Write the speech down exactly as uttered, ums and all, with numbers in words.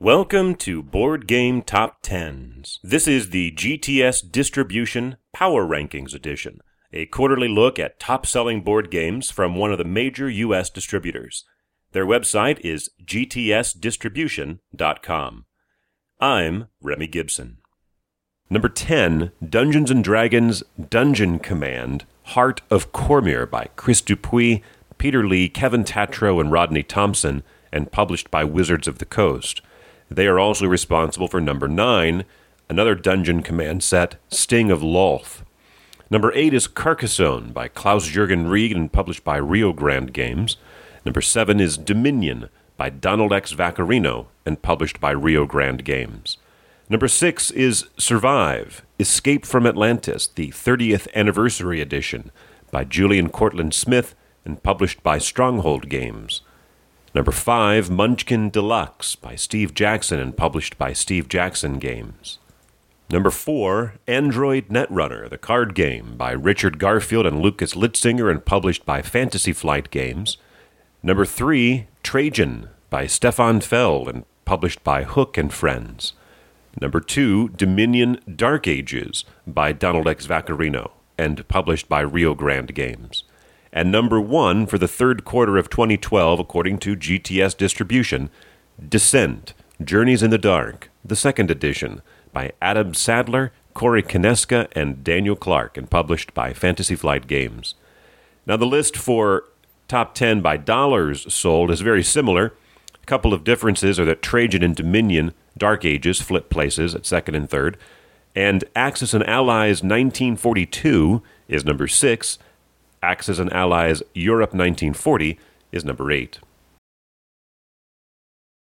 Welcome to Board Game Top tens. This is the G T S Distribution Power Rankings Edition, a quarterly look at top-selling board games from one of the major U S distributors. Their website is g t s distribution dot com. I'm Remy Gibson. Number ten, Dungeons and Dragons Dungeon Command, Heart of Cormyr by Chris Dupuy, Peter Lee, Kevin Tatro, and Rodney Thompson, and published by Wizards of the Coast. They are also responsible for number nine, another Dungeon Command set, Sting of Lolth. Number eight is Carcassonne by Klaus-Jurgen Wrede and published by Rio Grande Games. Number seven is Dominion by Donald X. Vaccarino and published by Rio Grande Games. Number six is Survive, Escape from Atlantis, the thirtieth Anniversary Edition by Julian Cortland-Smith and published by Stronghold Games. Number five, Munchkin Deluxe by Steve Jackson and published by Steve Jackson Games. Number four, Android Netrunner, the card game by Richard Garfield and Lucas Litzinger and published by Fantasy Flight Games. Number three, Trajan by Stefan Feld and published by Hook and Friends. Number two, Dominion Dark Ages by Donald X. Vaccarino and published by Rio Grande Games. And number one for the third quarter of twenty twelve, according to G T S Distribution, Descent, Journeys in the Dark, the second edition, by Adam Sadler, Corey Kineska, and Daniel Clark, and published by Fantasy Flight Games. Now, the list for top ten by dollars sold is very similar. A couple of differences are that Trajan and Dominion, Dark Ages, flip places at second and third, and Axis and Allies nineteen forty-two is number six, Axis and Allies Europe nineteen forty is number eight.